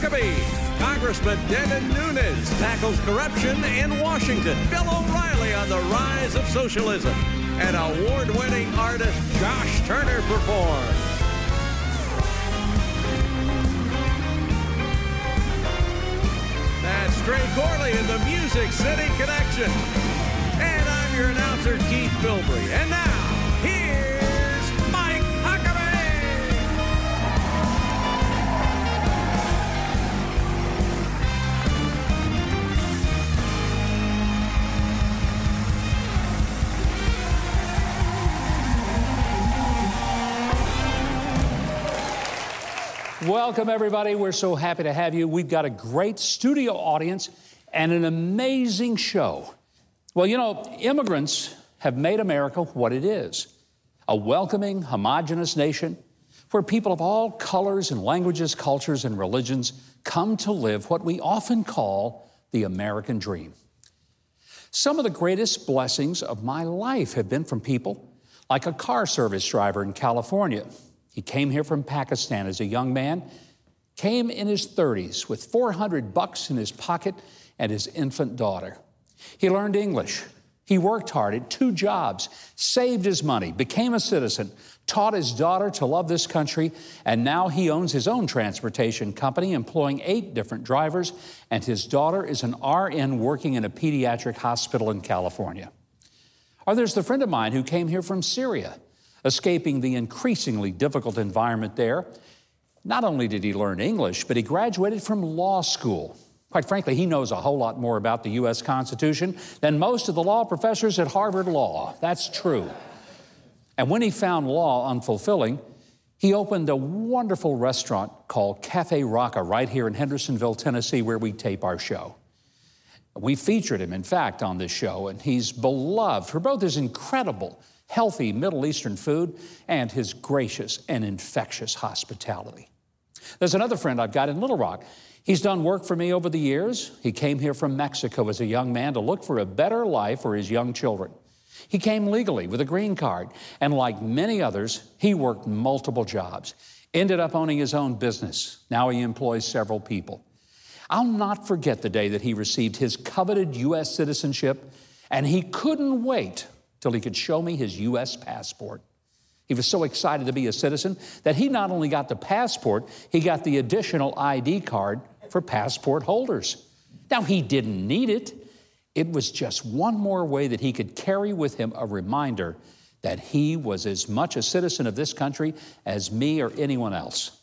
Huckabee. Congressman Devin Nunes tackles corruption in Washington. Bill O'Reilly on the rise of socialism. And award-winning artist Josh Turner performs. That's Dre Corley in the Music City Connection. And I'm your announcer, Keith Bilbrey. And now, here's Mike Huckabee. Welcome, everybody. We're so happy to have you. We've got a great studio audience and an amazing show. Well, you know, immigrants have made America what it is, a welcoming, homogenous nation where people of all colors and languages, cultures, and religions come to live what we often call the American dream. Some of the greatest blessings of my life have been from people like a car service driver in California. He came here from Pakistan as a young man, came in his 30s with $400 in his pocket and his infant daughter. He learned English. He worked hard at 2 jobs, saved his money, became a citizen, taught his daughter to love this country, and now he owns his own transportation company, employing 8 different drivers, and his daughter is an RN working in a pediatric hospital in California. Or there's the friend of mine who came here from Syria, escaping the increasingly difficult environment there. Not only did he learn English, but he graduated from law school. Quite frankly, he knows a whole lot more about the U.S. Constitution than most of the law professors at Harvard Law. That's true. And when he found law unfulfilling, he opened a wonderful restaurant called Cafe Roca right here in Hendersonville, Tennessee, where we tape our show. We featured him, in fact, on this show, and he's beloved for both his incredible, healthy Middle Eastern food and his gracious and infectious hospitality. There's another friend I've got in Little Rock. He's done work for me over the years. He came here from Mexico as a young man to look for a better life for his young children. He came legally with a green card, and like many others, he worked multiple jobs, ended up owning his own business. Now he employs several people. I'll not forget the day that he received his coveted U.S. citizenship, and he couldn't wait till he could show me his U.S. passport. He was so excited to be a citizen that he not only got the passport, he got the additional ID card for passport holders. Now, he didn't need it. It was just one more way that he could carry with him a reminder that he was as much a citizen of this country as me or anyone else.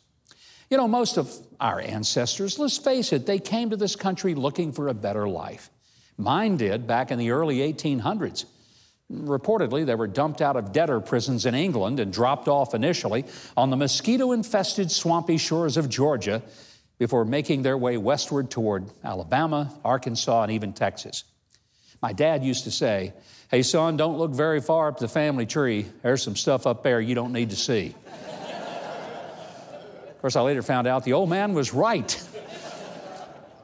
You know, most of our ancestors, let's face it, they came to this country looking for a better life. Mine did back in the early 1800s. Reportedly, they were dumped out of debtor prisons in England and dropped off initially on the mosquito-infested swampy shores of Georgia before making their way westward toward Alabama, Arkansas, and even Texas. My dad used to say, "Hey, son, don't look very far up the family tree. There's some stuff up there you don't need to see." Of course, I later found out the old man was right.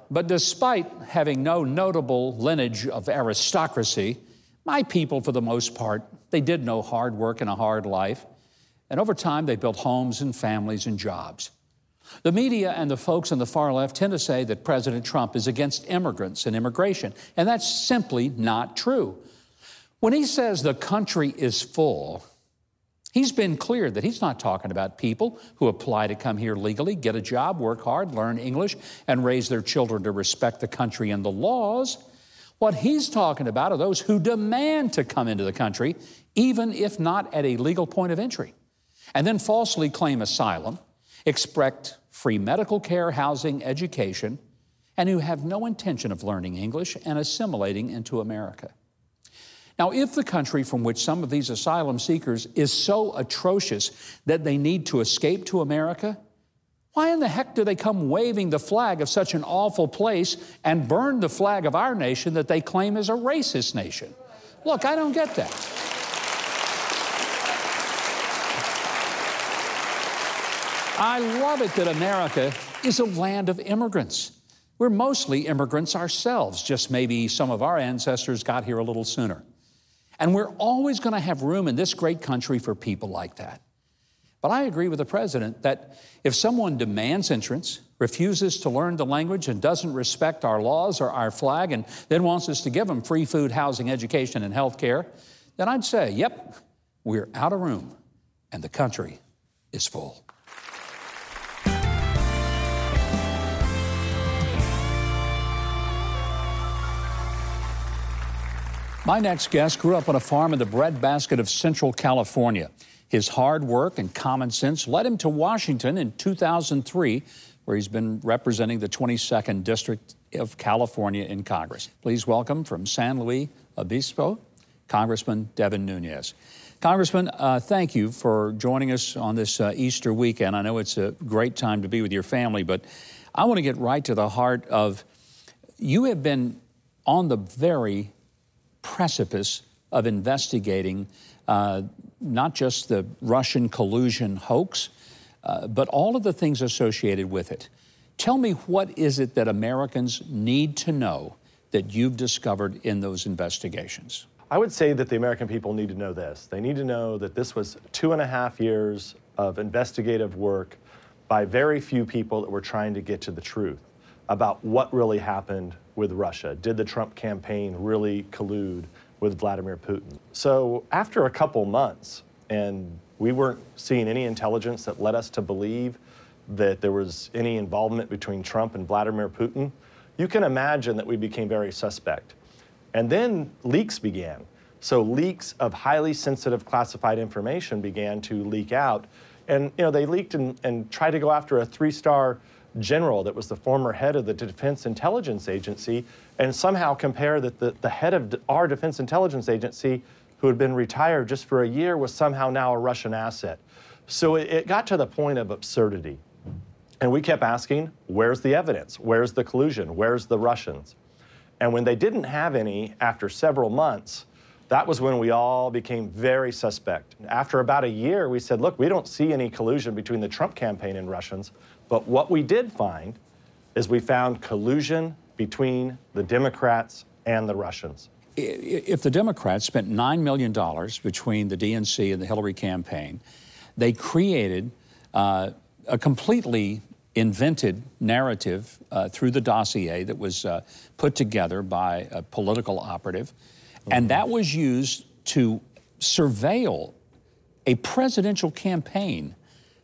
But despite having no notable lineage of aristocracy, my people, for the most part, they did know hard work and a hard life. And over time, they built homes and families and jobs. The media and the folks on the far left tend to say that President Trump is against immigrants and immigration, and that's simply not true. When he says the country is full, he's been clear that he's not talking about people who apply to come here legally, get a job, work hard, learn English, and raise their children to respect the country and the laws. What he's talking about are those who demand to come into the country, even if not at a legal point of entry, and then falsely claim asylum, expect free medical care, housing, education, and who have no intention of learning English and assimilating into America. Now, if the country from which some of these asylum seekers is so atrocious that they need to escape to America, why in the heck do they come waving the flag of such an awful place and burn the flag of our nation that they claim is a racist nation? Look, I don't get that. I love it that America is a land of immigrants. We're mostly immigrants ourselves, just maybe some of our ancestors got here a little sooner. And we're always going to have room in this great country for people like that. But I agree with the president that if someone demands entrance, refuses to learn the language and doesn't respect our laws or our flag and then wants us to give them free food, housing, education, and health care, then I'd say, yep, we're out of room and the country is full. My next guest grew up on a farm in the breadbasket of Central California. His hard work and common sense led him to Washington in 2003, where he's been representing the 22nd District of California in Congress. Please welcome from San Luis Obispo, Congressman Devin Nunes. Congressman, thank you for joining us on this Easter weekend. I know it's a great time to be with your family, but I want to get right to the heart of, you have been on the very precipice of investigating not just the Russian collusion hoax, but all of the things associated with it. Tell me, what is it that Americans need to know that you've discovered in those investigations? I would say that the American people need to know this. They need to know that this was 2.5 years of investigative work by very few people that were trying to get to the truth about what really happened with Russia. Did the Trump campaign really collude with Vladimir Putin? So after a couple months, and we weren't seeing any intelligence that led us to believe that there was any involvement between Trump and Vladimir Putin, you can imagine that we became very suspect. And then leaks began. So leaks of highly sensitive classified information began to leak out. And you know, they leaked and tried to go after a 3-star general that was the former head of the Defense Intelligence Agency, and somehow compare that the head of our Defense Intelligence Agency, who had been retired just for a year, was somehow now a Russian asset. So it got to the point of absurdity. And we kept asking, where's the evidence? Where's the collusion? Where's the Russians? And when they didn't have any after several months, that was when we all became very suspect. After about a year, we said, look, we don't see any collusion between the Trump campaign and Russians. But what we did find is we found collusion between the Democrats and the Russians. If the Democrats spent $9 million between the DNC and the Hillary campaign, they created a completely invented narrative through the dossier that was put together by a political operative. Mm-hmm. And that was used to surveil a presidential campaign.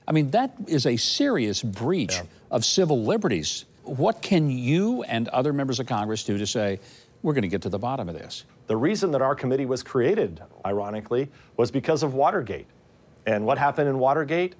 I mean, that is a serious breach of civil liberties. What can you and other members of Congress do to say, we're going to get to the bottom of this? The reason that our committee was created, ironically, was because of Watergate. And what happened in Watergate?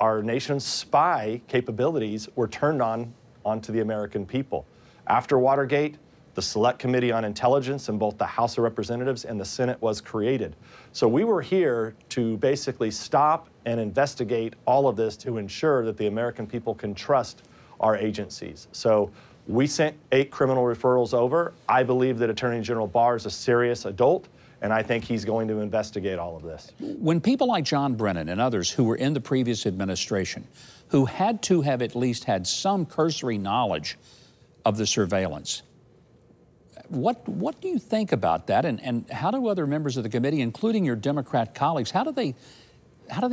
Our nation's spy capabilities were turned onto the American people. After Watergate, the Select Committee on Intelligence in both the House of Representatives and the Senate was created. So we were here to basically stop and investigate all of this to ensure that the American people can trust our agencies. So we sent 8 criminal referrals over. I believe that Attorney General Barr is a serious adult, and I think he's going to investigate all of this. When people like John Brennan and others who were in the previous administration, who had to have at least had some cursory knowledge of the surveillance, what do you think about that, and how do other members of the committee, including your Democrat colleagues, how do they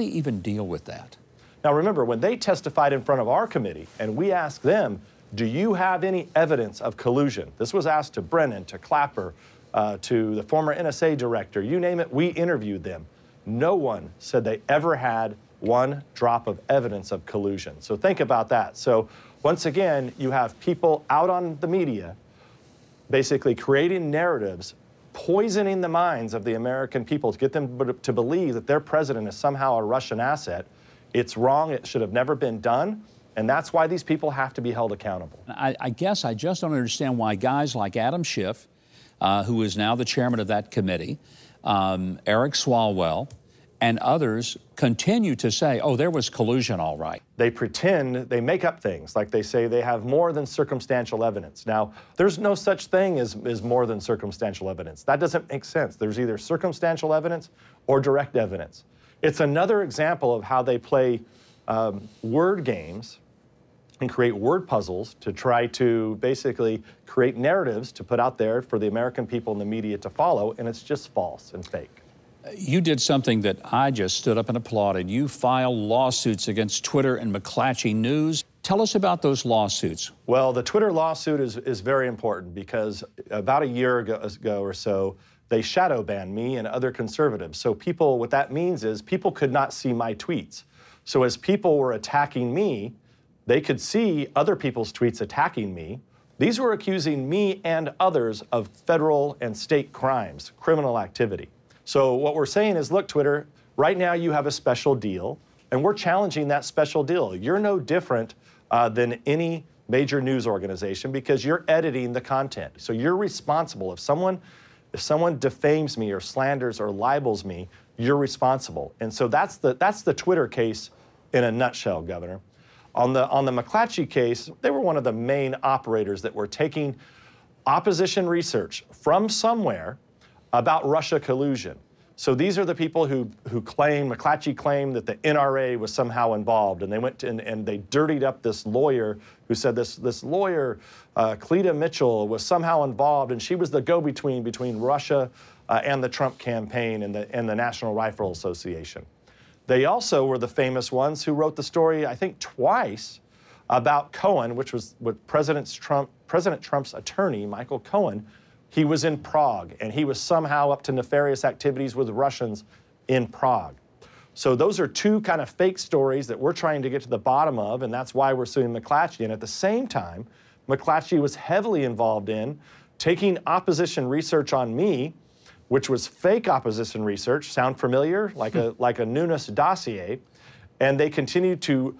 even deal with that? Now remember, when they testified in front of our committee and we asked them, do you have any evidence of collusion? This was asked to Brennan, to Clapper, to the former NSA director, you name it, we interviewed them. No one said they ever had one drop of evidence of collusion. So think about that. So once again, you have people out on the media basically creating narratives, poisoning the minds of the American people to get them to believe that their president is somehow a Russian asset. It's wrong, it should have never been done, and that's why these people have to be held accountable. I guess I just don't understand why guys like Adam Schiff, who is now the chairman of that committee, Eric Swalwell, and others continue to say, oh, there was collusion, all right. They pretend, they make up things, like they say they have more than circumstantial evidence. Now, there's no such thing as more than circumstantial evidence. That doesn't make sense. There's either circumstantial evidence or direct evidence. It's another example of how they play word games and create word puzzles to try to basically create narratives to put out there for the American people and the media to follow, and it's just false and fake. You did something that I just stood up and applauded. You filed lawsuits against Twitter and McClatchy News. Tell us about those lawsuits. Well, the Twitter lawsuit is very important because about a year ago or so, they shadow banned me and other conservatives. So people, what that means is people could not see my tweets. So as people were attacking me, they could see other people's tweets attacking me. These were accusing me and others of federal and state crimes, criminal activity. So what we're saying is, look, Twitter, right now you have a special deal, and we're challenging that special deal. You're no different than any major news organization because you're editing the content. So you're responsible. If someone defames me or slanders or libels me, you're responsible. And so that's the Twitter case in a nutshell, Governor. On the McClatchy case, they were one of the main operators that were taking opposition research from somewhere about Russia collusion. So these are the people who claim, McClatchy claimed that the NRA was somehow involved, and they went to, and they dirtied up this lawyer who said this lawyer, Cleta Mitchell, was somehow involved, and she was the go-between between Russia and the Trump campaign and the National Rifle Association. They also were the famous ones who wrote the story, I think twice, about Cohen, which was with President Trump's attorney, Michael Cohen. He was in Prague, and he was somehow up to nefarious activities with Russians in Prague. So those are two kind of fake stories that we're trying to get to the bottom of, and that's why we're suing McClatchy. And at the same time, McClatchy was heavily involved in taking opposition research on me, which was fake opposition research. Sound familiar? Like a Nunes dossier. And they continued to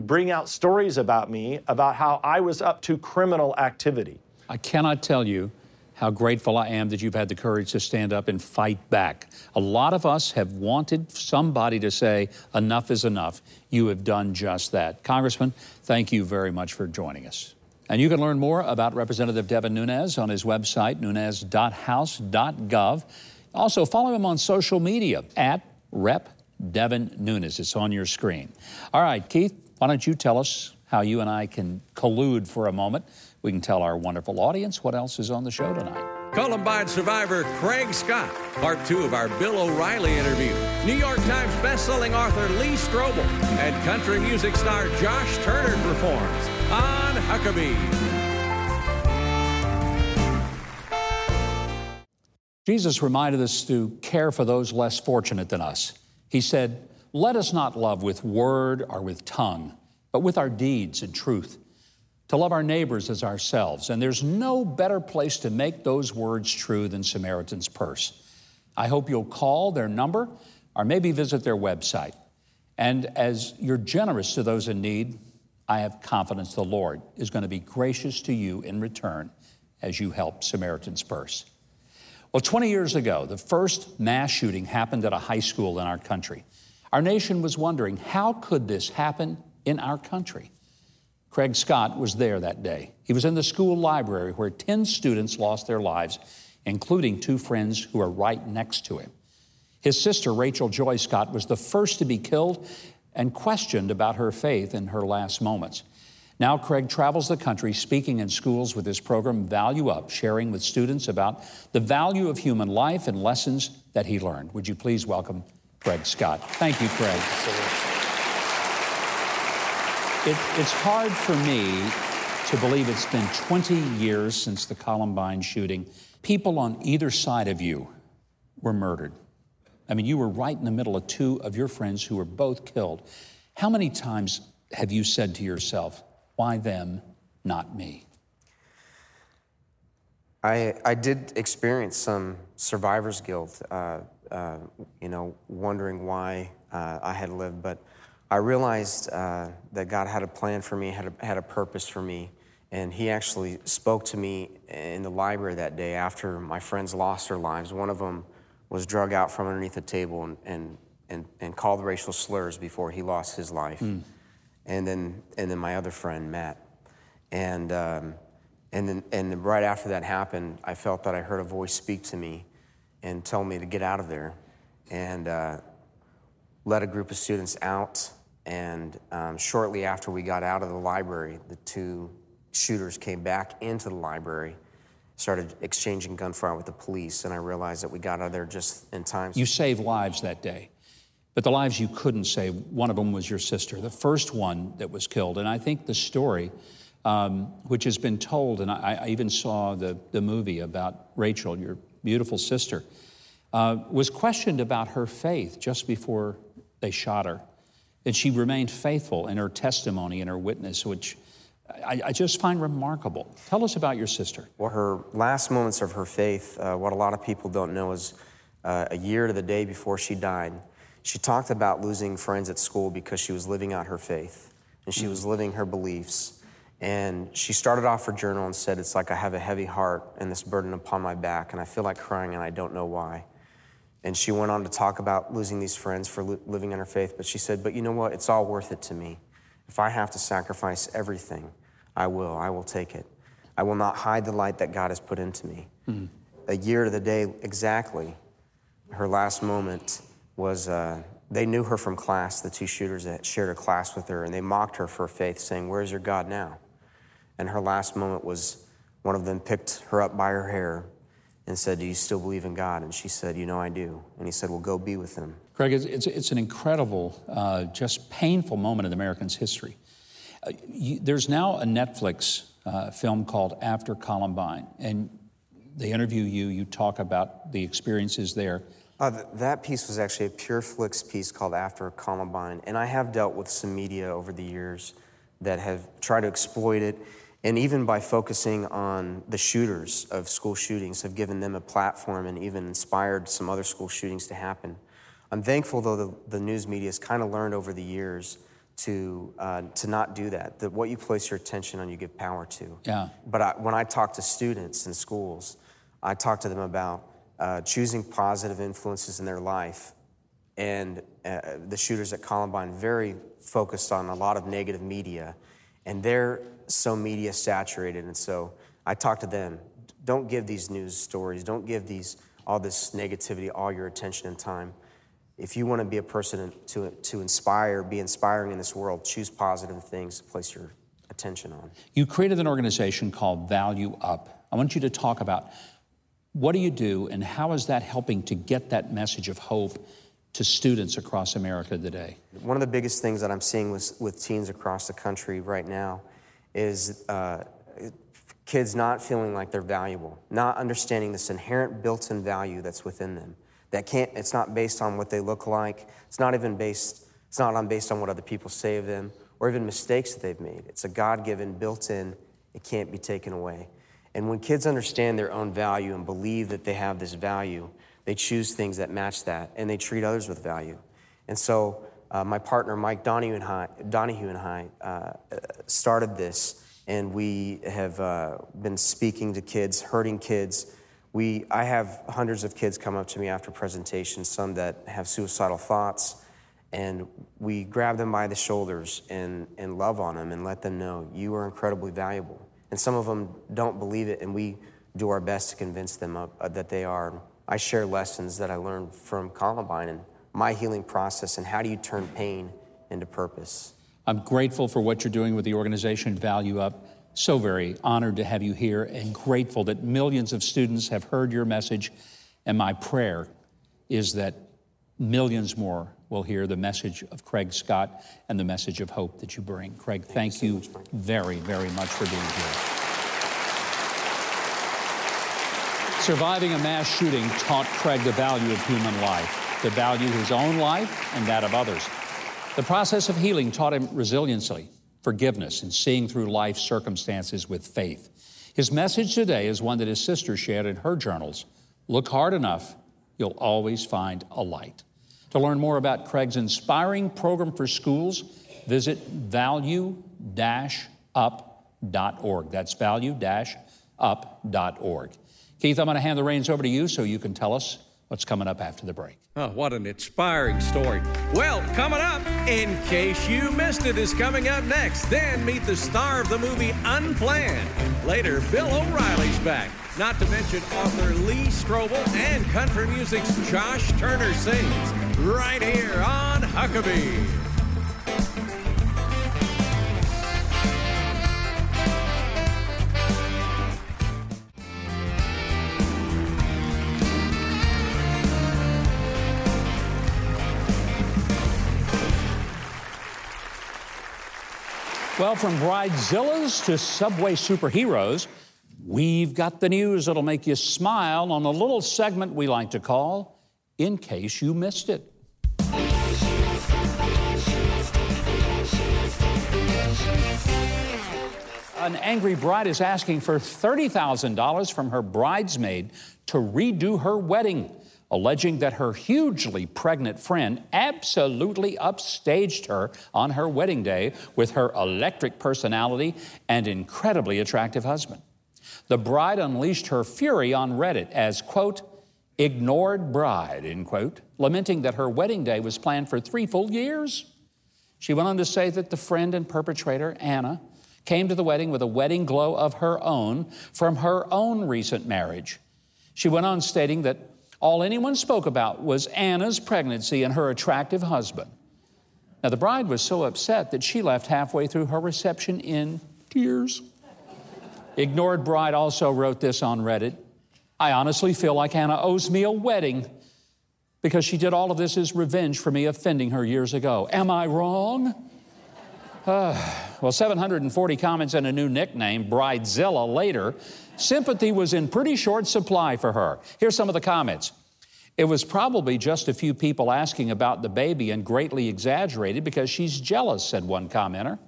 bring out stories about me, about how I was up to criminal activity. I cannot tell you how grateful I am that you've had the courage to stand up and fight back. A lot of us have wanted somebody to say, enough is enough. You have done just that. Congressman, thank you very much for joining us. And you can learn more about Representative Devin Nunes on his website, nunes.house.gov. Also, follow him on social media, @RepDevinNunes. It's on your screen. All right, Keith, why don't you tell us how you and I can collude for a moment. We can tell our wonderful audience what else is on the show tonight. Columbine survivor Craig Scott, part 2 of our Bill O'Reilly interview. New York Times best-selling author Lee Strobel and country music star Josh Turner performs on Huckabee. Jesus reminded us to care for those less fortunate than us. He said, let us not love with word or with tongue, but with our deeds and truth. To love our neighbors as ourselves. And there's no better place to make those words true than Samaritan's Purse. I hope you'll call their number or maybe visit their website. And as you're generous to those in need, I have confidence the Lord is going to be gracious to you in return as you help Samaritan's Purse. Well, 20 years ago, the first mass shooting happened at a high school in our country. Our nation was wondering, how could this happen in our country? Craig Scott was there that day. He was in the school library where 10 students lost their lives, including 2 friends who were right next to him. His sister, Rachel Joy Scott, was the first to be killed and questioned about her faith in her last moments. Now Craig travels the country speaking in schools with his program Value Up, sharing with students about the value of human life and lessons that he learned. Would you please welcome Craig Scott? Thank you, Craig. Absolutely. It's hard for me to believe it's been 20 years since the Columbine shooting. People on either side of you were murdered. I mean, you were right in the middle of 2 of your friends who were both killed. How many times have you said to yourself, why them, not me? I did experience some survivor's guilt, you know, wondering why I had lived, but I realized that God had a plan for me, had a purpose for me, and he actually spoke to me in the library that day after my friends lost their lives. One of them was drug out from underneath the table and called racial slurs before he lost his life. Mm. And then my other friend, Matt. And then right after that happened, I felt that I heard a voice speak to me and tell me to get out of there. And led a group of students out, and shortly after we got out of the library, the 2 shooters came back into the library started exchanging gunfire with the police, and I realized that we got out of there just in time. You saved lives that day, but the lives you couldn't save, one of them was your sister, the first one that was killed. And I think the story, which has been told, and I even saw the movie about Rachel, your beautiful sister, was questioned about her faith just before they shot her. And she remained faithful in her testimony and her witness, which I just find remarkable. Tell us about your sister. Well, her last moments of her faith, what a lot of people don't know is a year to the day before she died, she talked about losing friends at school because she was living out her faith, and she was living her beliefs. And she started off her journal and said, "It's like I have a heavy heart and this burden upon my back, and I feel like crying, and I don't know why." And she went on to talk about losing these friends for living in her faith, but she said, "But you know what? It's all worth it to me. If I have to sacrifice everything, I will. I will take it. I will not hide the light that God has put into me." Mm-hmm. A year to the day exactly, her last moment was, they knew her from class, the two shooters that shared a class with her, and they mocked her for her faith, saying, "Where's your God now?" And her last moment was, one of them picked her up by her hair and said, "Do you still believe in God?" And she said, "You know I do." And he said, "Well, go be with him." Craig, it's an incredible, just painful moment in Americans' history. There's now a Netflix film called After Columbine, and they interview you. You talk about the experiences there. That piece was actually a PureFlix piece called After Columbine, and I have dealt with some media over the years that have tried to exploit it, and even by focusing on the shooters of school shootings have given them a platform and even inspired some other school shootings to happen. I'm thankful, though, the news media has kind of learned over the years to not do that, that what you place your attention on, you give power to. Yeah. But when I talk to students in schools, I talk to them about choosing positive influences in their life, and the shooters at Columbine very focused on a lot of negative media, and they're so media saturated, and so I talk to them, don't give these news stories, don't give these all this negativity all your attention and time. If you want to be a person to inspire, be inspiring in this world, choose positive things to place your attention on. You created an organization called Value Up. I want you to talk about what do you do and how is that helping to get that message of hope to students across America today? One of the biggest things that I'm seeing with teens across the country right now is kids not feeling like they're valuable, not understanding this inherent built-in value that's within them. That can't, it's not based on what they look like. It's not even based, it's not on based on what other people say of them or even mistakes that they've made. It's a God-given, built-in, it can't be taken away. And when kids understand their own value and believe that they have this value, they choose things that match that, and they treat others with value. And so my partner, Mike Donahue and I started this, and we have been speaking to kids, hurting kids. I have hundreds of kids come up to me after presentations, some that have suicidal thoughts, and we grab them by the shoulders and love on them and let them know, you are incredibly valuable. And some of them don't believe it, and we do our best to convince them that they are. I share lessons that I learned from Columbine and my healing process and how do you turn pain into purpose. I'm grateful for what you're doing with the organization Value Up. So very honored to have you here and grateful that millions of students have heard your message. And my prayer is that millions more will hear the message of Craig Scott and the message of hope that you bring. Craig, thank you so much, very, very much for being here. Surviving a mass shooting taught Craig the value of human life, the value of his own life and that of others. The process of healing taught him resiliency, forgiveness, and seeing through life's circumstances with faith. His message today is one that his sister shared in her journals. Look hard enough, you'll always find a light. To learn more about Craig's inspiring program for schools, visit value-up.org. That's value-up.org. Keith, I'm going to hand the reins over to you so you can tell us what's coming up after the break. Oh, what an inspiring story. Well, coming up, in case you missed it, is coming up next. Then meet the star of the movie Unplanned. Later, Bill O'Reilly's back. Not to mention author Lee Strobel and country music's Josh Turner sings right here on Huckabee. Well, from bridezillas to subway superheroes, we've got the news that'll make you smile on a little segment we like to call In Case You Missed It. An angry bride is asking for $30,000 from her bridesmaid to redo her wedding, alleging that her hugely pregnant friend absolutely upstaged her on her wedding day with her electric personality and incredibly attractive husband. The bride unleashed her fury on Reddit as, quote, ignored bride, end quote, lamenting that her wedding day was planned for 3 full years. She went on to say that the friend and perpetrator, Anna, came to the wedding with a wedding glow of her own from her own recent marriage. She went on stating that all anyone spoke about was Anna's pregnancy and her attractive husband. Now, the bride was so upset that she left halfway through her reception in tears. Ignored Bride also wrote this on Reddit. I honestly feel like Anna owes me a wedding because she did all of this as revenge for me offending her years ago. Am I wrong? Well, 740 comments and a new nickname, Bridezilla, later. Sympathy was in pretty short supply for her. Here's some of the comments. It was probably just a few people asking about the baby and greatly exaggerated because she's jealous, said one commenter.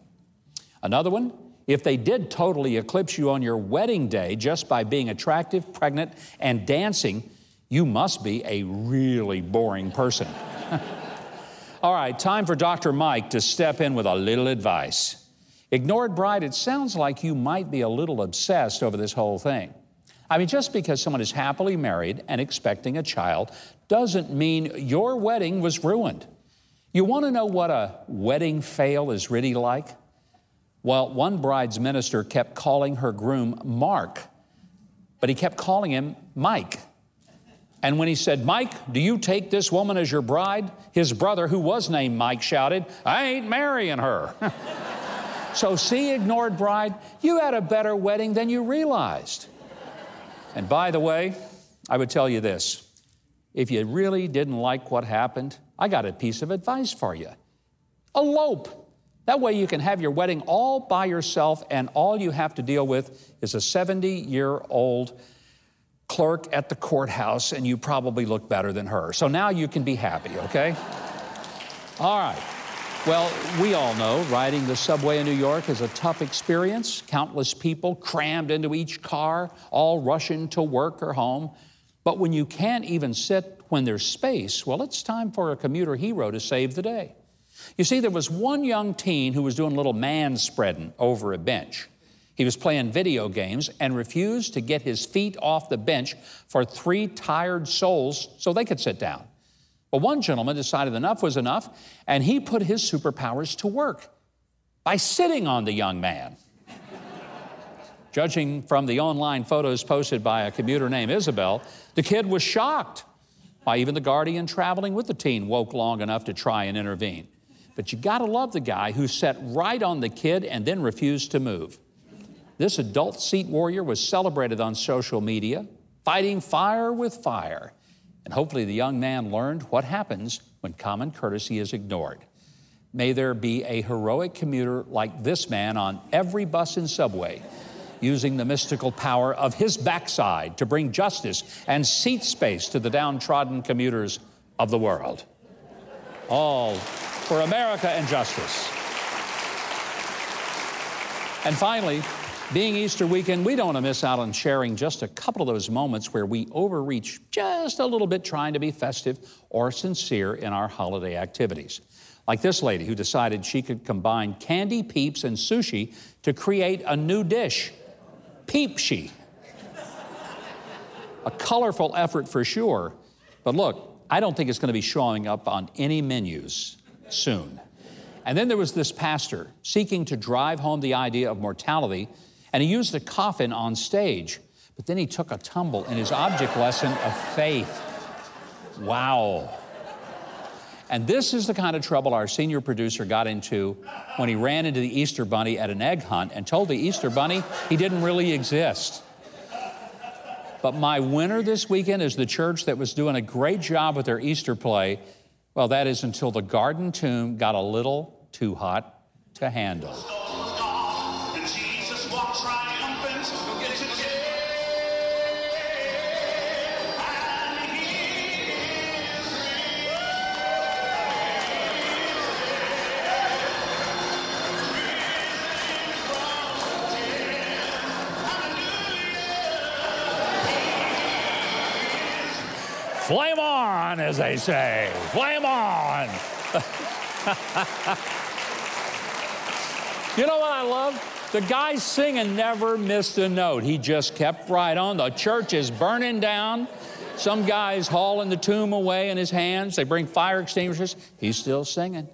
Another one, if they did totally eclipse you on your wedding day just by being attractive, pregnant, and dancing, you must be a really boring person. All right, time for Dr. Mike to step in with a little advice. Ignored Bride, it sounds like you might be a little obsessed over this whole thing. I mean, just because someone is happily married and expecting a child doesn't mean your wedding was ruined. You want to know what a wedding fail is really like? Well, one bride's minister kept calling her groom Mark, but he kept calling him Mike. And when he said, Mike, do you take this woman as your bride? His brother, who was named Mike, shouted, I ain't marrying her. So see, ignored bride, you had a better wedding than you realized. And by the way, I would tell you this. If you really didn't like what happened, I got a piece of advice for you. Elope. That way you can have your wedding all by yourself and all you have to deal with is a 70-year-old clerk at the courthouse, and you probably look better than her. So now you can be happy, okay? All right. Well, we all know riding the subway in New York is a tough experience. Countless people crammed into each car, all rushing to work or home. But when you can't even sit when there's space, well, it's time for a commuter hero to save the day. You see, there was one young teen who was doing a little manspreading over a bench. He was playing video games and refused to get his feet off the bench for 3 tired souls so they could sit down. But one gentleman decided enough was enough, and he put his superpowers to work by sitting on the young man. Judging from the online photos posted by a commuter named Isabel, the kid was shocked why even the guardian traveling with the teen woke long enough to try and intervene. But you gotta love the guy who sat right on the kid and then refused to move. This adult seat warrior was celebrated on social media, fighting fire with fire. And hopefully the young man learned what happens when common courtesy is ignored. May there be a heroic commuter like this man on every bus and subway, using the mystical power of his backside to bring justice and seat space to the downtrodden commuters of the world. All for America and justice. And finally, being Easter weekend, we don't want to miss out on sharing just a couple of those moments where we overreach just a little bit trying to be festive or sincere in our holiday activities. Like this lady who decided she could combine candy, peeps, and sushi to create a new dish, peepshi. A colorful effort for sure, but look, I don't think it's going to be showing up on any menus soon. And then there was this pastor seeking to drive home the idea of mortality, and he used a coffin on stage, but then he took a tumble in his object lesson of faith. Wow. And this is the kind of trouble our senior producer got into when he ran into the Easter Bunny at an egg hunt and told the Easter Bunny he didn't really exist. But my winner this weekend is the church that was doing a great job with their Easter play. Well, that is until the garden tomb got a little too hot to handle. Flame on, as they say. Flame on. You know what I love? The guy singing never missed a note. He just kept right on. The church is burning down. Some guy's hauling the tomb away in his hands. They bring fire extinguishers. He's still singing.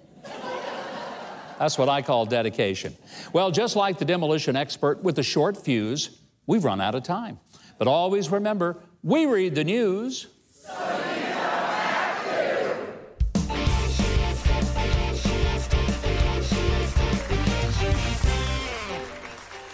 That's what I call dedication. Well, just like the demolition expert with the short fuse, we've run out of time. But always remember, we read the news. So you don't have to.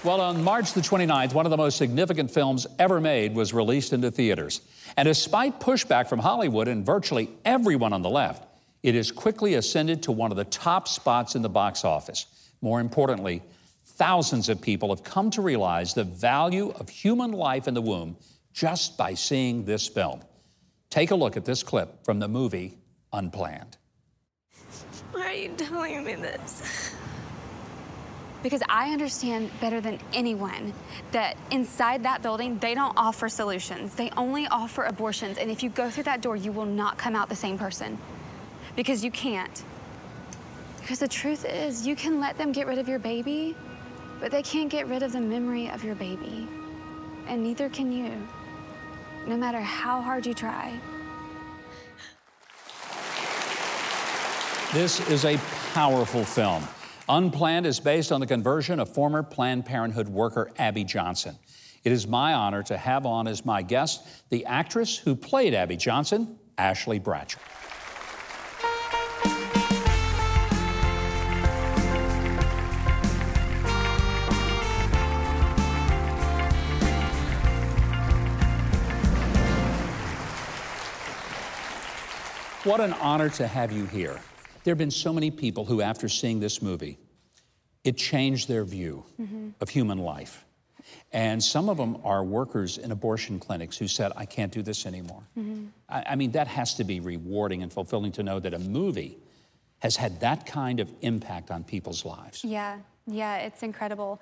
Well, on March the 29th, one of the most significant films ever made was released into theaters. And despite pushback from Hollywood and virtually everyone on the left, it has quickly ascended to one of the top spots in the box office. More importantly, thousands of people have come to realize the value of human life in the womb just by seeing this film. Take a look at this clip from the movie Unplanned. Why are you telling me this? Because I understand better than anyone that inside that building, they don't offer solutions. They only offer abortions. And if you go through that door, you will not come out the same person. Because you can't. Because the truth is, you can let them get rid of your baby, but they can't get rid of the memory of your baby. And neither can you, no matter how hard you try. This is a powerful film. Unplanned is based on the conversion of former Planned Parenthood worker Abby Johnson. It is my honor to have on as my guest the actress who played Abby Johnson, Ashley Bratcher. What an honor to have you here. There have been so many people who, after seeing this movie, it changed their view of human life. And some of them are workers in abortion clinics who said, I can't do this anymore. I mean, that has to be rewarding and fulfilling to know that a movie has had that kind of impact on people's lives. Yeah, it's incredible.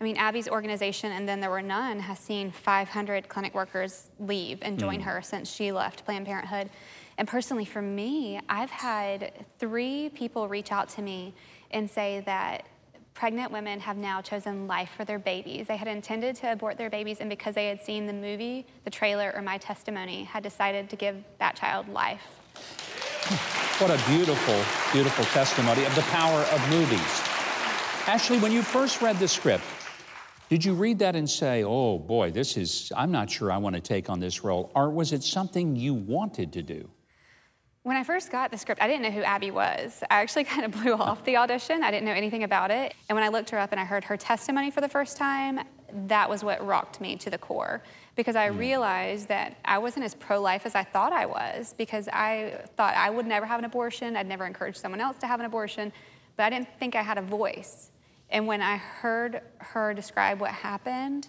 I mean, Abby's organization, And Then There Were None, has seen 500 clinic workers leave and join her since she left Planned Parenthood. And personally, for me, I've had 3 people reach out to me and say that pregnant women have now chosen life for their babies. They had intended to abort their babies, and because they had seen the movie, the trailer, or my testimony, had decided to give that child life. What a beautiful, beautiful testimony of the power of movies. Ashley, when you first read the script, did you read that and say, oh boy, this is, I'm not sure I want to take on this role, or was it something you wanted to do? When I first got the script, I didn't know who Abby was. I actually kind of blew off the audition. I didn't know anything about it. And when I looked her up and I heard her testimony for the first time, that was what rocked me to the core, because I realized that I wasn't as pro-life as I thought I was, because I thought I would never have an abortion. I'd never encourage someone else to have an abortion, but I didn't think I had a voice. And when I heard her describe what happened,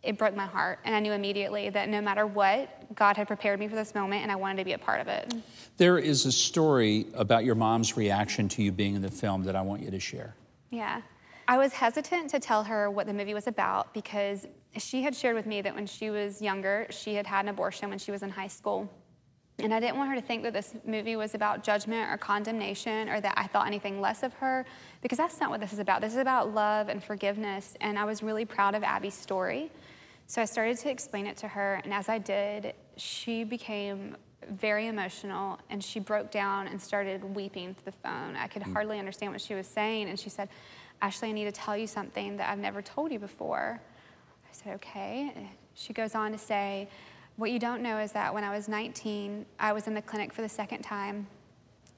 it broke my heart, and I knew immediately that no matter what, God had prepared me for this moment, and I wanted to be a part of it. There is a story about your mom's reaction to you being in the film that I want you to share. Yeah. I was hesitant to tell her what the movie was about because she had shared with me that when she was younger, she had had an abortion when she was in high school. And I didn't want her to think that this movie was about judgment or condemnation or that I thought anything less of her, because that's not what this is about. This is about love and forgiveness, and I was really proud of Abby's story. So I started to explain it to her, and as I did, she became very emotional, and she broke down and started weeping through the phone. I could hardly understand what she was saying, and she said, Ashley, I need to tell you something that I've never told you before. I said, okay. She goes on to say, what you don't know is that when I was 19, I was in the clinic for the second time.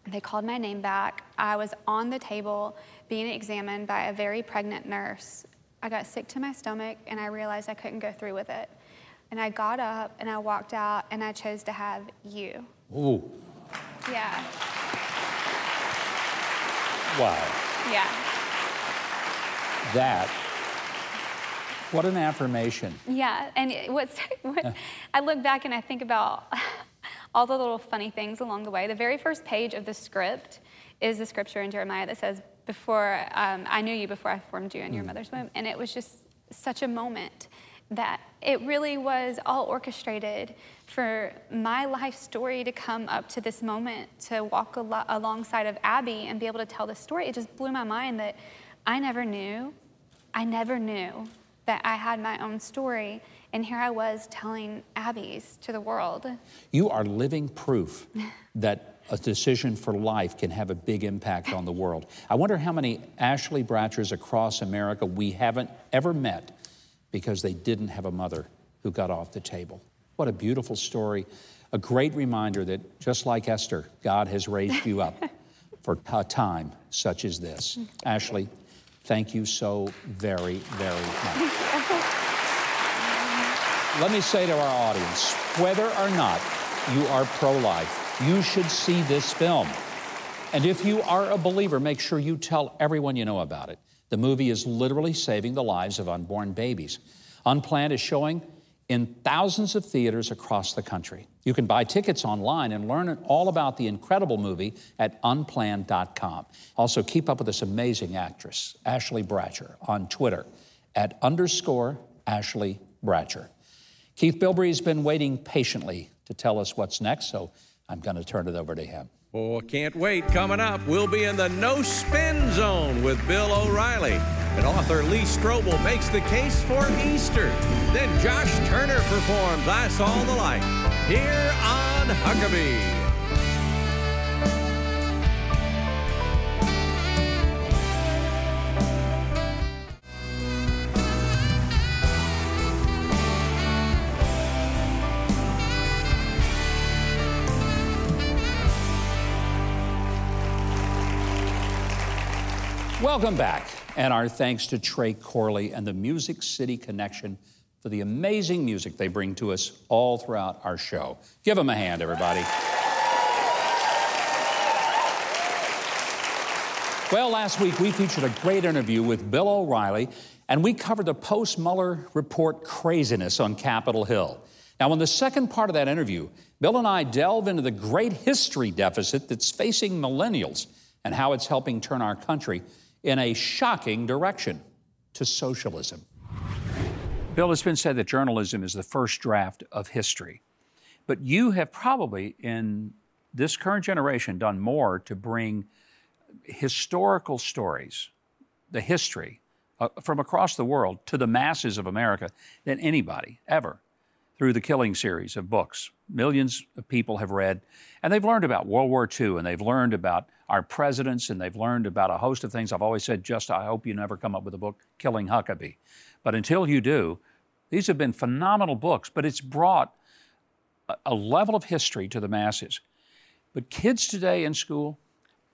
They called my name back. I was on the table being examined by a very pregnant nurse. I got sick to my stomach, and I realized I couldn't go through with it. And I got up, and I walked out, and I chose to have you. Ooh. Yeah. Wow. Yeah. That. What an affirmation. Yeah, and what I look back and I think about all the little funny things along the way. The very first page of the script is the scripture in Jeremiah that says, "Before I knew you, before I formed you in your mother's womb." And it was just such a moment that It really was all orchestrated for my life story to come up to this moment, to walk alongside of Abby and be able to tell this story. It just blew my mind that I never knew that I had my own story, and here I was telling Abby's to the world. You are living proof that a decision for life can have a big impact on the world. I wonder how many Ashley Bratchers across America we haven't ever met because they didn't have a mother who got off the table. What a beautiful story. A great reminder that just like Esther, God has raised you up for a time such as this. Ashley, thank you so very, very much. Let me say to our audience, whether or not you are pro-life, you should see this film. And if you are a believer, make sure you tell everyone you know about it. The movie is literally saving the lives of unborn babies. Unplanned is showing in thousands of theaters across the country. You can buy tickets online and learn all about the incredible movie at unplanned.com. Also, keep up with this amazing actress, Ashley Bratcher, on Twitter at _Ashley Bratcher. Keith Bilbrey has been waiting patiently to tell us what's next, so I'm going to turn it over to him. Oh, can't wait. Coming up, we'll be in the no-spin zone with Bill O'Reilly. And author Lee Strobel makes the case for Easter. Then Josh Turner performs I Saw the Light here on Huckabee. Welcome back, and our thanks to Dre Corley and the Music City Connection for the amazing music they bring to us all throughout our show. Give them a hand, everybody. Well, last week we featured a great interview with Bill O'Reilly, and we covered the post-Mueller report craziness on Capitol Hill. Now, in the second part of that interview, Bill and I delve into the great history deficit that's facing millennials and how it's helping turn our country in a shocking direction to socialism. Bill, it's been said that journalism is the first draft of history. But you have probably, in this current generation, done more to bring historical stories, the history from across the world to the masses of America than anybody ever through the Killing series of books. Millions of people have read, and they've learned about World War II, and they've learned about our presidents, and they've learned about a host of things. I've always said, just I hope you never come up with a book, Killing Huckabee. But until you do, these have been phenomenal books, but it's brought a level of history to the masses. But kids today in school,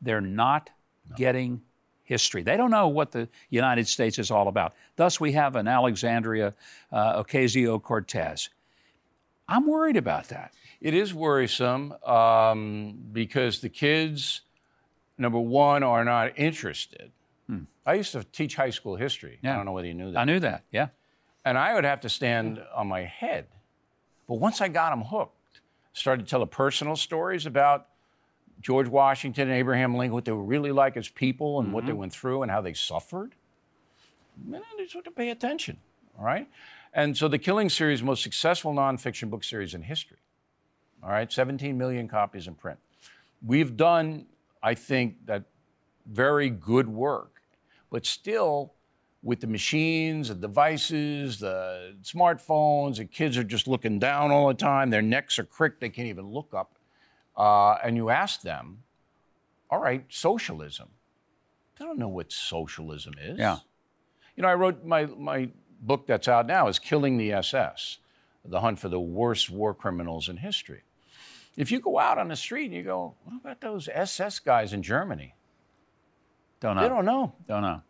they're not getting history. They don't know what the United States is all about. Thus, we have an Alexandria Ocasio-Cortez. I'm worried about that. It is worrisome because the kids, number one, are not interested. I used to teach high school history. Yeah. I don't know whether you knew that. I knew that, yeah. And I would have to stand on my head. But once I got them hooked, started to tell the personal stories about George Washington and Abraham Lincoln, what they were really like as people and what they went through and how they suffered, and I just want to pay attention, all right? And so the Killing series, most successful nonfiction book series in history, all right? 17 million copies in print. We've done, I think, that very good work, but still with the machines, the devices, the smartphones, the kids are just looking down all the time. Their necks are cricked. They can't even look up. And you ask them, all right, socialism. They don't know what socialism is. Yeah. You know, I wrote my book that's out now is Killing the SS, the hunt for the worst war criminals in history. If you go out on the street and you go, what about those SS guys in Germany? Don't know. They don't know. Don't know.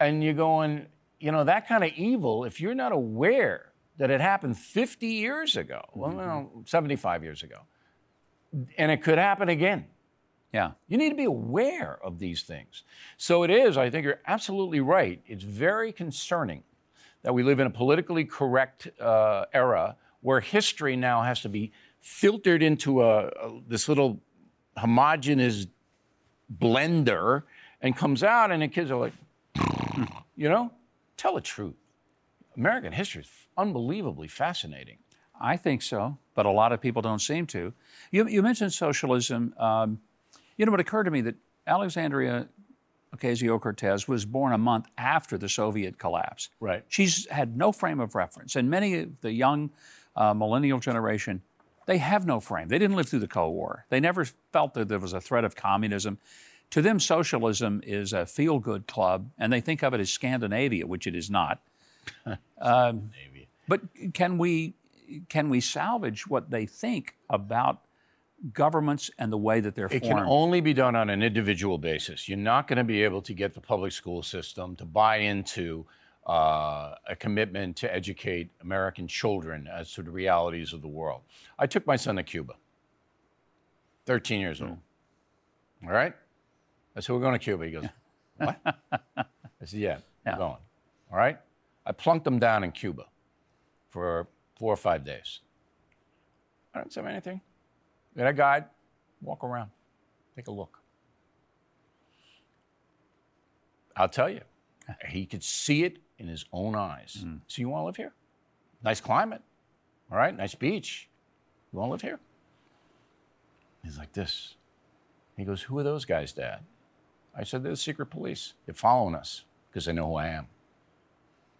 And you're going, you know, that kind of evil, if you're not aware that it happened 50 years ago, well, no, 75 years ago, and it could happen again. Yeah. You need to be aware of these things. So it is, I think you're absolutely right. It's very concerning that we live in a politically correct era where history now has to be filtered into this little homogenous blender and comes out and the kids are like, you know, tell the truth. American history is unbelievably fascinating. I think so, but a lot of people don't seem to. You mentioned socialism. You know, it occurred to me that Alexandria Ocasio-Cortez was born a month after the Soviet collapse. Right. She's had no frame of reference. And many of the young millennial generation, they have no frame. They didn't live through the Cold War. They never felt that there was a threat of communism. To them, socialism is a feel-good club, and they think of it as Scandinavia, which it is not. Scandinavia. But can we salvage what they think about governments and the way that they're formed? It can only be done on an individual basis. You're not going to be able to get the public school system to buy into a commitment to educate American children as to the realities of the world. I took my son to Cuba, 13 years old. All right? I said, we're going to Cuba. He goes, what? I said, yeah, we're going. All right? I plunked him down in Cuba for 4 or 5 days. I don't say anything. Get a guide, walk around, take a look. I'll tell you, he could see it in his own eyes. So you want to live here? Nice climate, all right? Nice beach. You want to live here? He's like this. He goes, who are those guys, Dad? I said, they're the secret police. They're following us because they know who I am.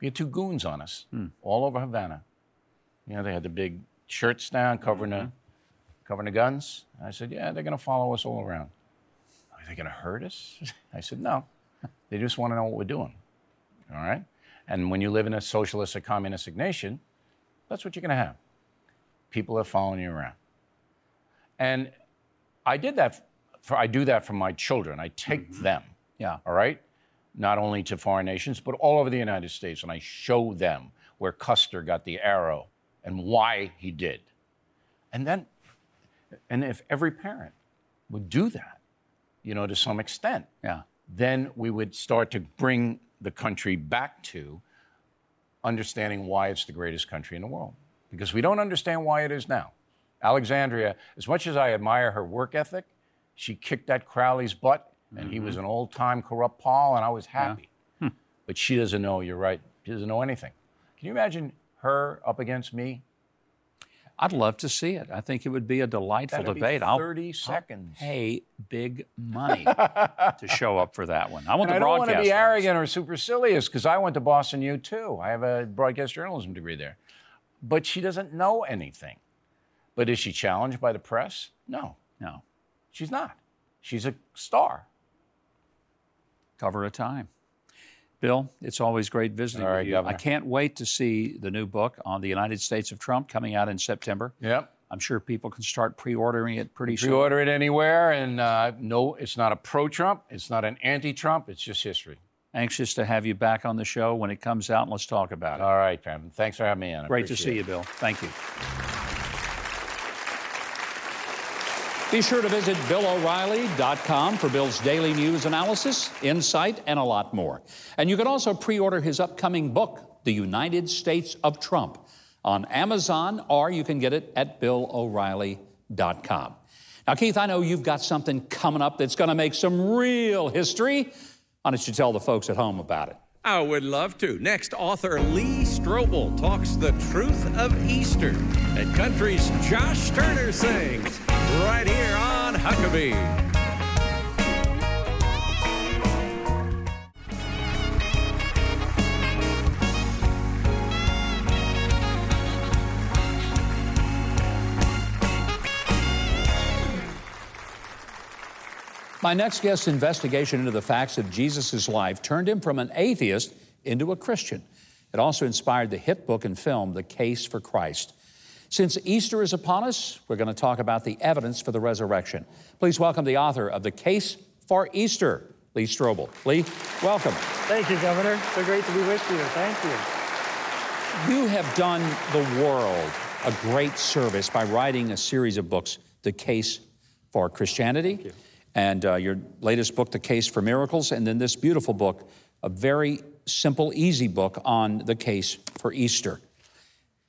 We had two goons on us all over Havana. You know, they had the big shirts down covering the guns. And I said, yeah, they're going to follow us all around. Are they going to hurt us? I said, no. They just want to know what we're doing, all right? And when you live in a socialist or communist nation, that's what you're going to have. People are following you around. And I did that. I do that for my children. I take them, all right? Not only to foreign nations, but all over the United States. And I show them where Custer got the arrow and why he did. And then, and if every parent would do that, you know, to some extent, then we would start to bring the country back to understanding why it's the greatest country in the world. Because we don't understand why it is now. Alexandria, as much as I admire her work ethic, she kicked that Crowley's butt, and he was an old-time corrupt Paul, and I was happy. But she doesn't know, you're right, she doesn't know anything. Can you imagine her up against me? I'd love to see it. I think it would be a delightful debate. That'd be 30 seconds. I'll pay big money to show up for that one. I want the broadcast. I don't want to be arrogant or supercilious, because I went to Boston U, too. I have a broadcast journalism degree there. But she doesn't know anything. But is she challenged by the press? No. No. She's not. She's a star. Cover of Time. Bill, it's always great visiting with you. Governor. I can't wait to see the new book on the United States of Trump coming out in September. Yep. I'm sure people can start pre-ordering it pretty soon. Pre-order it anywhere. And no, it's not a pro-Trump. It's not an anti-Trump. It's just history. Anxious to have you back on the show when it comes out, and let's talk about it. All right, Pam. Thanks for having me on. Great to see you, Bill. Thank you. Be sure to visit BillO'Reilly.com for Bill's daily news analysis, insight, and a lot more. And you can also pre-order his upcoming book, The United States of Trump, on Amazon, or you can get it at BillO'Reilly.com. Now, Keith, I know you've got something coming up that's going to make some real history. Why don't you tell the folks at home about it? I would love to. Next, author Lee Strobel talks the truth of Easter at Country's Josh Turner Sings. Right here on Huckabee. My next guest's investigation into the facts of Jesus' life turned him from an atheist into a Christian. It also inspired the hit book and film, The Case for Christ. Since Easter is upon us, we're going to talk about the evidence for the resurrection. Please welcome the author of The Case for Easter, Lee Strobel. Lee, welcome. Thank you, Governor. So great to be with you. Thank you. You have done the world a great service by writing a series of books, The Case for Christianity, and your latest book, The Case for Miracles, and then this beautiful book, a very simple, easy book on The Case for Easter.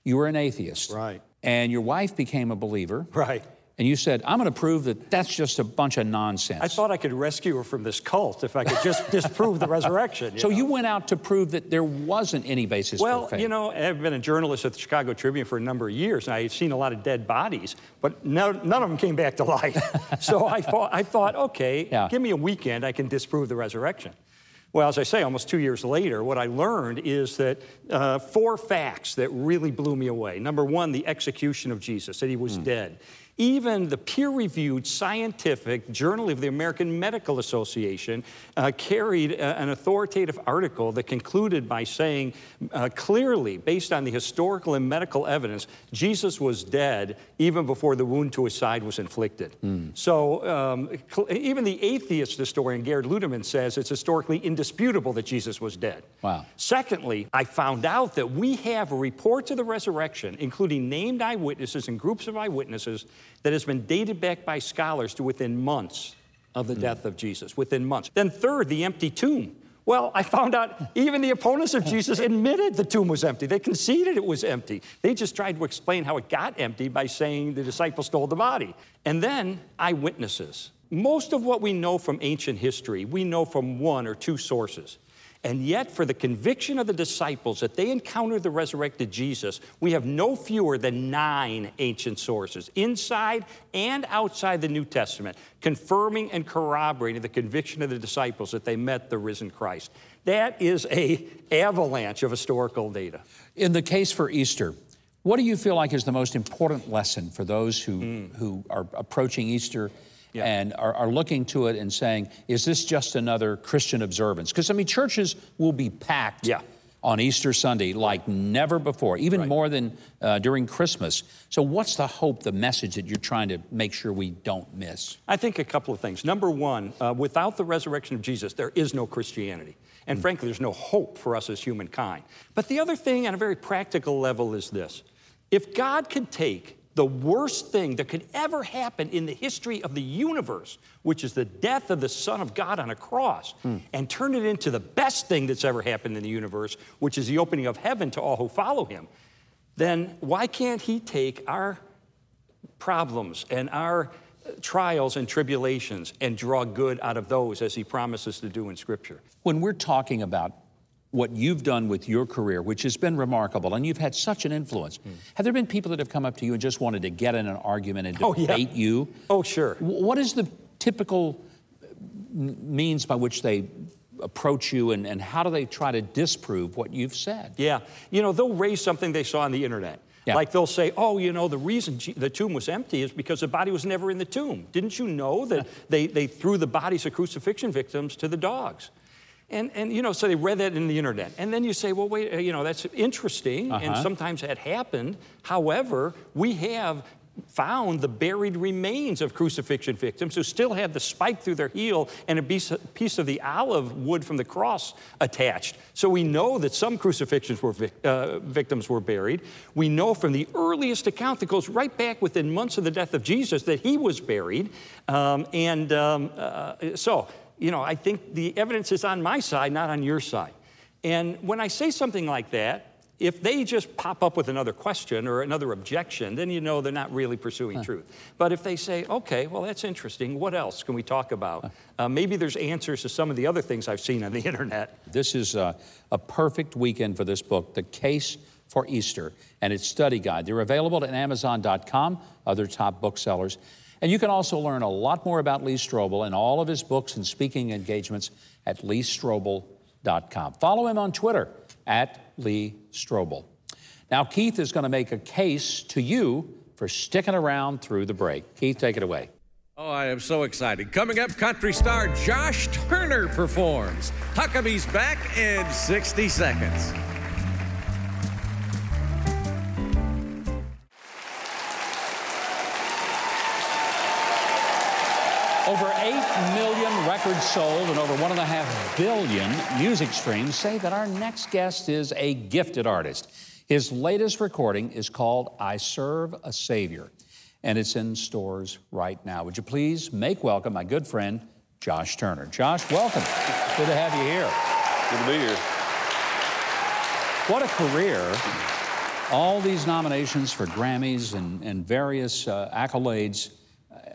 You were an atheist. Right. And your wife became a believer. Right. And you said, I'm going to prove that that's just a bunch of nonsense. I thought I could rescue her from this cult if I could just disprove the resurrection. You went out to prove that there wasn't any basis for faith. Well, you know, I've been a journalist at the Chicago Tribune for a number of years, and I've seen a lot of dead bodies, but none of them came back to life. So I thought, okay, give me a weekend, I can disprove the resurrection. Well, as I say, almost 2 years later, what I learned is that four facts that really blew me away. Number one, the execution of Jesus, that he was dead. Even the peer-reviewed scientific Journal of the American Medical Association carried an authoritative article that concluded by saying clearly, based on the historical and medical evidence, Jesus was dead even before the wound to his side was inflicted. So even the atheist historian Gerd Ludemann says it's historically indisputable that Jesus was dead. Wow. Secondly, I found out that we have reports of the resurrection, including named eyewitnesses and groups of eyewitnesses, that has been dated back by scholars to within months of the death of Jesus, within months. Then third, the empty tomb. Well, I found out even the opponents of Jesus admitted the tomb was empty. They conceded it was empty. They just tried to explain how it got empty by saying the disciples stole the body. And then eyewitnesses. Most of what we know from ancient history, we know from one or two sources. And yet, for the conviction of the disciples that they encountered the resurrected Jesus, we have no fewer than 9 ancient sources, inside and outside the New Testament, confirming and corroborating the conviction of the disciples that they met the risen Christ. That is an avalanche of historical data. In The Case for Easter, what do you feel like is the most important lesson for those who are approaching Easter and are looking to it and saying, is this just another Christian observance? Because, I mean, churches will be packed on Easter Sunday like never before, even more than during Christmas. So what's the hope, the message that you're trying to make sure we don't miss? I think a couple of things. Number one, without the resurrection of Jesus, there is no Christianity. And frankly, there's no hope for us as humankind. But the other thing on a very practical level is this. If God could take the worst thing that could ever happen in the history of the universe, which is the death of the Son of God on a cross, and turn it into the best thing that's ever happened in the universe, which is the opening of heaven to all who follow him, then why can't he take our problems and our trials and tribulations and draw good out of those as he promises to do in Scripture? When we're talking about what you've done with your career, which has been remarkable, and you've had such an influence. Have there been people that have come up to you and just wanted to get in an argument and debate you? Oh, sure. What is the typical means by which they approach you, and how do they try to disprove what you've said? Yeah, you know, they'll raise something they saw on the internet. Yeah. Like they'll say, oh, you know, the reason the tomb was empty is because the body was never in the tomb. Didn't you know that they threw the bodies of crucifixion victims to the dogs? And you know, so they read that in the internet. And then you say, well, wait, you know, that's interesting, and sometimes that happened. However, we have found the buried remains of crucifixion victims who still had the spike through their heel and a piece of the olive wood from the cross attached. So we know that some crucifixions were victims were buried. We know from the earliest account that goes right back within months of the death of Jesus that he was buried. You know, I think the evidence is on my side, not on your side. And when I say something like that, if they just pop up with another question or another objection, then you know they're not really pursuing truth. But if they say, okay, well, that's interesting. What else can we talk about? Maybe there's answers to some of the other things I've seen on the internet. This is a perfect weekend for this book, The Case for Easter, and its study guide. They're available at Amazon.com, other top booksellers. And you can also learn a lot more about Lee Strobel and all of his books and speaking engagements at LeeStrobel.com. Follow him on Twitter at Lee Strobel. Now, Keith is going to make a case to you for sticking around through the break. Keith, take it away. Oh, I am so excited. Coming up, country star Josh Turner performs. Huckabee's back in 60 seconds. Over 8 million records sold and over 1.5 billion music streams say that our next guest is a gifted artist. His latest recording is called I Serve a Savior, and it's in stores right now. Would you please make welcome my good friend, Josh Turner. Josh, welcome. Good to have you here. Good to be here. What a career. All these nominations for Grammys and various accolades.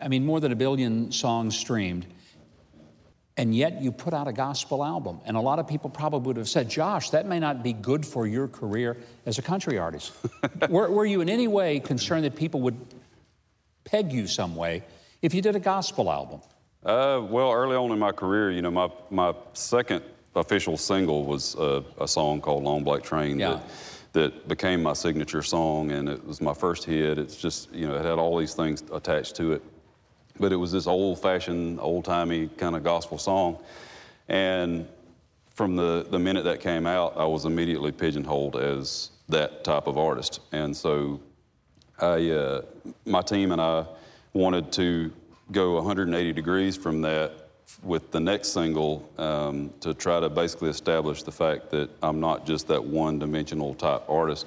I mean, more than a billion songs streamed, and yet you put out a gospel album. And a lot of people probably would have said, Josh, that may not be good for your career as a country artist. Were you in any way concerned that people would peg you some way if you did a gospel album? Well, early on in my career, you know, my second official single was a song called Long Black Train. Yeah. That became my signature song, and it was my first hit. It's just, you know, it had all these things attached to it. But it was this old-fashioned, old-timey kind of gospel song. And from the minute that came out, I was immediately pigeonholed as that type of artist. And so my team and I wanted to go 180 degrees from that with the next single to try to basically establish the fact that I'm not just that one-dimensional type artist.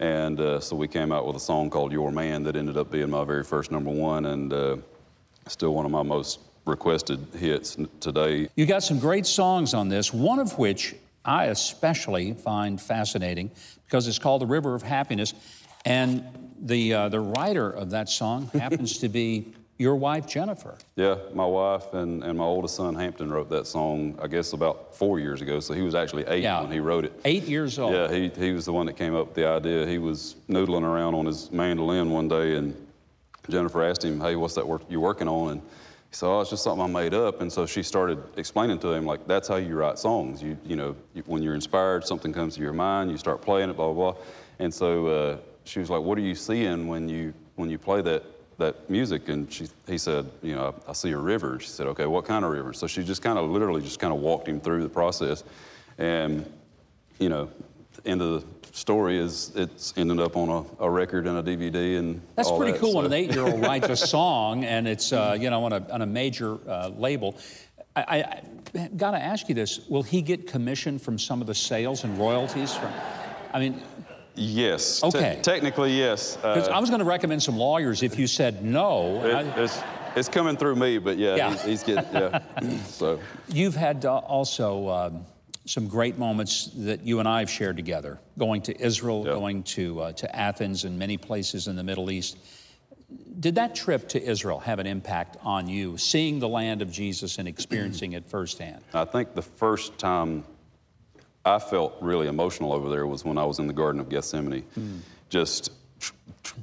And so we came out with a song called Your Man that ended up being my very first #1 and still one of my most requested hits today. You got some great songs on this, one of which I especially find fascinating because it's called The River of Happiness, and the writer of that song happens to be your wife, Jennifer. Yeah, my wife and my oldest son, Hampton, wrote that song, I guess, about 4 years ago. So he was actually 8 when he wrote it. 8 years old. Yeah, he was the one that came up with the idea. He was noodling around on his mandolin one day, and Jennifer asked him, hey, what's that you're working on? And he said, oh, it's just something I made up. And so she started explaining to him, like, that's how you write songs. You know, when you're inspired, something comes to your mind, you start playing it, blah, blah, blah. And so she was like, what are you seeing when you play that music? And he said, you know, I see a river. And she said, okay, what kind of river? So she just kind of literally just kind of walked him through the process. And, you know, end of the story is it's ended up on a record and a DVD and that's all pretty that, cool. So. When an 8-year-old writes a song and it's, you know, on a major label. I got to ask you this. Will he get commission from some of the sales and royalties? I mean... Yes. Okay. Technically, yes. I was going to recommend some lawyers if you said no. It's coming through me, but yeah. He's getting. Yeah. So you've had also some great moments that you and I have shared together, going to Israel, going to Athens, and many places in the Middle East. Did that trip to Israel have an impact on you, seeing the land of Jesus and experiencing it firsthand? I think the first time I felt really emotional over there was when I was in the Garden of Gethsemane, just,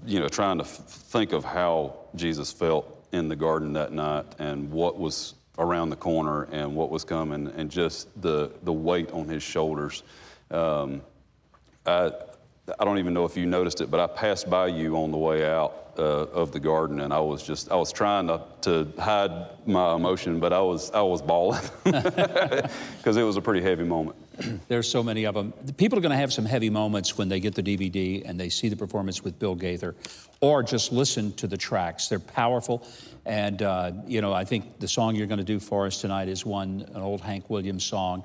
you know, trying to think of how Jesus felt in the garden that night and what was around the corner and what was coming and just the weight on his shoulders. I don't even know if you noticed it, but I passed by you on the way out of the garden, and I was trying to hide my emotion, but I was bawling because it was a pretty heavy moment. There's so many of them. People are going to have some heavy moments when they get the DVD and they see the performance with Bill Gaither, or just listen to the tracks. They're powerful, and you know, I think the song you're going to do for us tonight is an old Hank Williams song,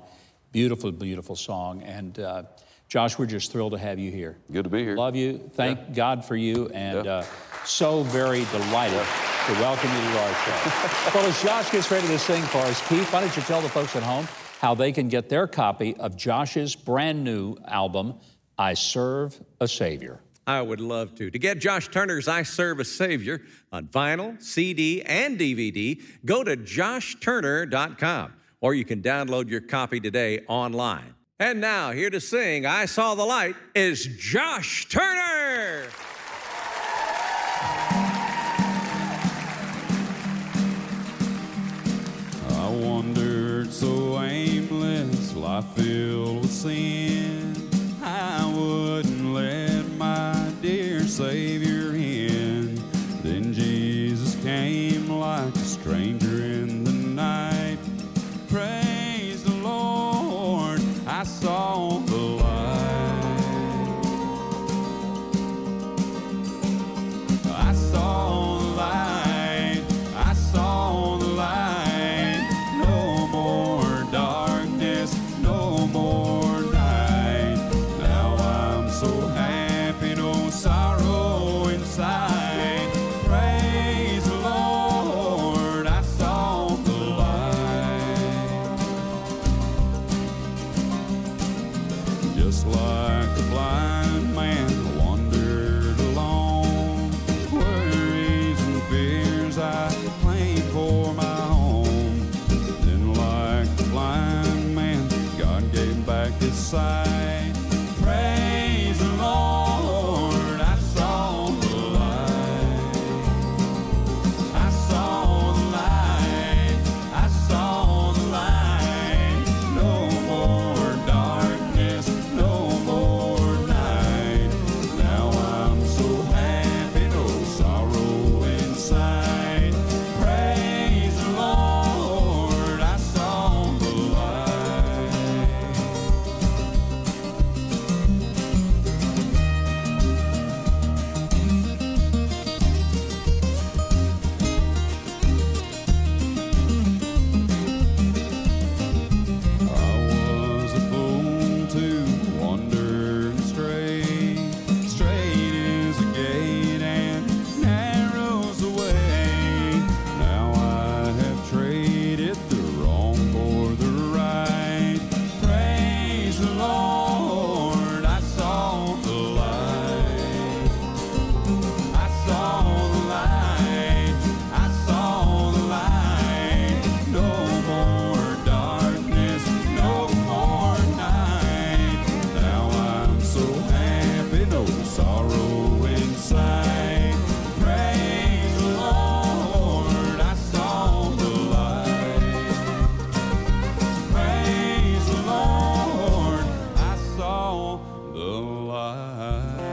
beautiful, beautiful song, and. Josh, we're just thrilled to have you here. Good to be here. Love you. Thank God for you. And so very delighted to welcome you to our show. Well, as Josh gets ready to sing for us, Keith, why don't you tell the folks at home how they can get their copy of Josh's brand new album, I Serve a Savior. I would love to. To get Josh Turner's I Serve a Savior on vinyl, CD, and DVD, go to joshturner.com, or you can download your copy today online. And now, here to sing I Saw the Light is Josh Turner. I wandered so aimless, life filled with sin. I wouldn't let my dear Savior in. Then Jesus came like a stranger in the night. Praise the Lord. I saw the light. I saw the light. I saw the light. No more darkness, no more night. sight. Praise the Lord, I saw the light. I saw the light, I saw the light. No more darkness, no more night. Now I'm so happy, no sorrow inside. The light.